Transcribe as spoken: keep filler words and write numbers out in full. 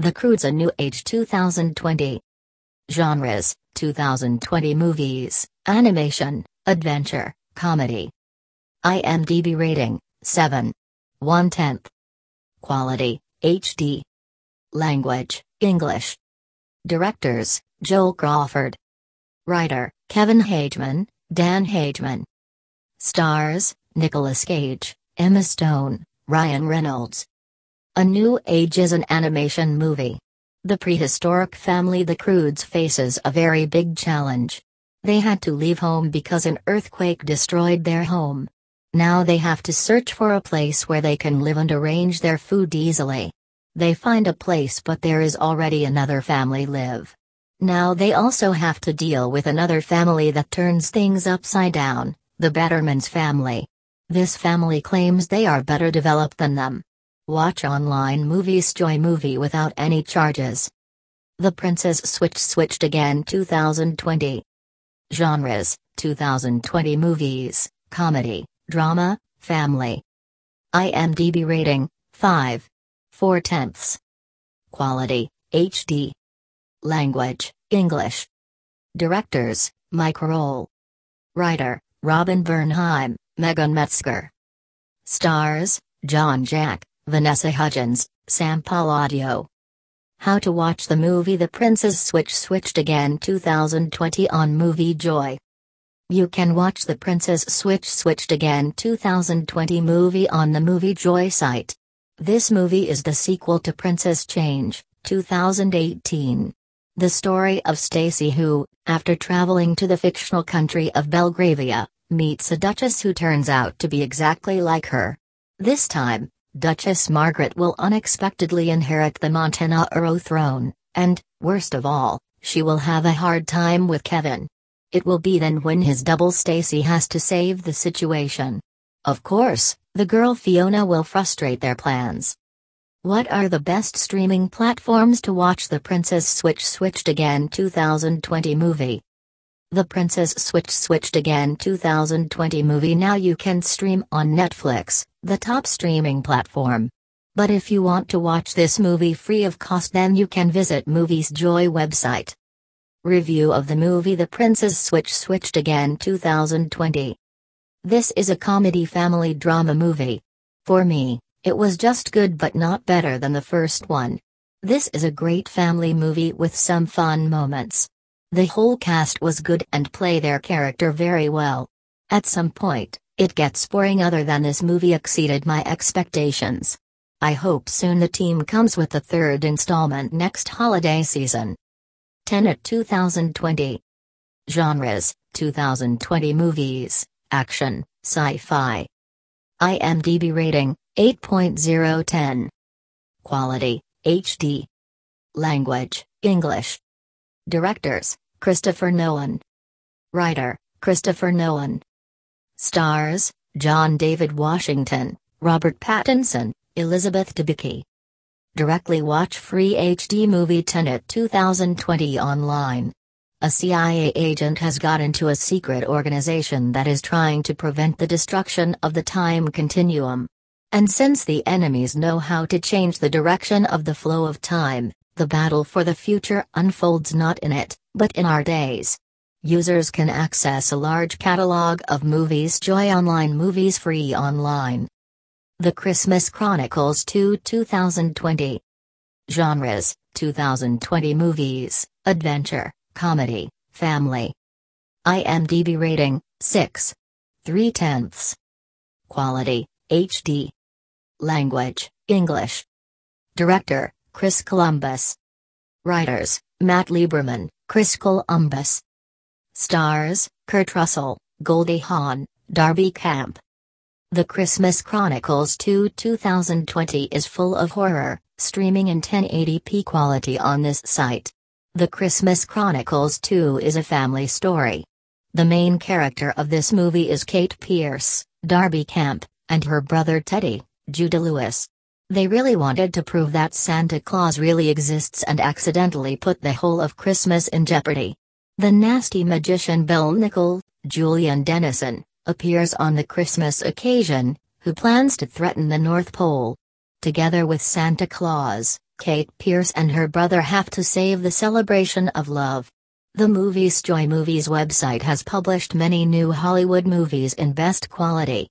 The Croods A New Age twenty twenty. Genres, twenty twenty movies, animation, adventure, comedy. I M D B rating, seven. one tenth. Quality, H D. Language, English. Directors, Joel Crawford. Writer, Kevin Hageman, Dan Hageman. Stars, Nicolas Cage, Emma Stone, Ryan Reynolds. A New Age is an animation movie. The prehistoric family The Croods faces a very big challenge. They had to leave home because an earthquake destroyed their home. Now they have to search for a place where they can live and arrange their food easily. They find a place, but there is already another family live. Now they also have to deal with another family that turns things upside down, the Bettermans family. This family claims they are better developed than them. Watch online movies Joy Movie without any charges. The Princess Switch Switched Again twenty twenty. Genres, twenty twenty movies, comedy, drama, family. I M D B rating, five. four tenths. Quality, H D. Language, English. Directors, Michael Roll. Writer, Robin Bernheim, Megan Metzger. Stars, John Jack, Vanessa Hudgens, Sam Palladio. How to watch the movie The Princess Switch Switched Again twenty twenty on Movie Joy. You can watch The Princess Switch Switched Again twenty twenty movie on the Movie Joy site. This movie is the sequel to Princess Change, twenty eighteen. The story of Stacy who, after traveling to the fictional country of Belgravia, meets a duchess who turns out to be exactly like her. This time, Duchess Margaret will unexpectedly inherit the Montenaro throne, and, worst of all, she will have a hard time with Kevin. It will be then when his double Stacy has to save the situation. Of course, the girl Fiona will frustrate their plans. What are the best streaming platforms to watch The Princess Switch Switched Again twenty twenty movie? The Princess Switch Switched Again twenty twenty movie now you can stream on Netflix, the top streaming platform. But if you want to watch this movie free of cost, then you can visit Movies Joy website. Review of the movie The Princess Switch Switched Again twenty twenty. This is a comedy family drama movie. For me, it was just good but not better than the first one. This is a great family movie with some fun moments. The whole cast was good and play their character very well. At some point, it gets boring. Other than this movie exceeded my expectations. I hope soon the team comes with the third installment next holiday season. Tenet twenty twenty. Genres, twenty twenty movies. Action, sci-fi. I M D B rating, eight point zero ten. Quality, H D. Language, English. Directors, Christopher Nolan. Writer, Christopher Nolan. Stars, John David Washington, Robert Pattinson, Elizabeth Debicki. Directly watch free H D movie Tenet twenty twenty online. A C I A agent has got into a secret organization that is trying to prevent the destruction of the time continuum. And since the enemies know how to change the direction of the flow of time, the battle for the future unfolds not in it, but in our days. Users can access a large catalog of Movies Joy Online movies free online. The Christmas Chronicles two twenty twenty. Genres, twenty twenty movies, adventure. Comedy, family. I M D B rating, six. three tenths. Quality, H D. Language, English. Director, Chris Columbus. Writers, Matt Lieberman, Chris Columbus. Stars, Kurt Russell, Goldie Hawn, Darby Camp. The Christmas Chronicles two twenty twenty is full of horror, streaming in ten eighty p quality on this site. The Christmas Chronicles two is a family story. The main character of this movie is Kate Pierce, Darby Camp, and her brother Teddy, Judah Lewis. They really wanted to prove that Santa Claus really exists and accidentally put the whole of Christmas in jeopardy. The nasty magician Bill Nichol, Julian Denison, appears on the Christmas occasion, who plans to threaten the North Pole. Together with Santa Claus, Kate Pierce and her brother have to save the celebration of love. The movie's Joy Movies website has published many new Hollywood movies in best quality.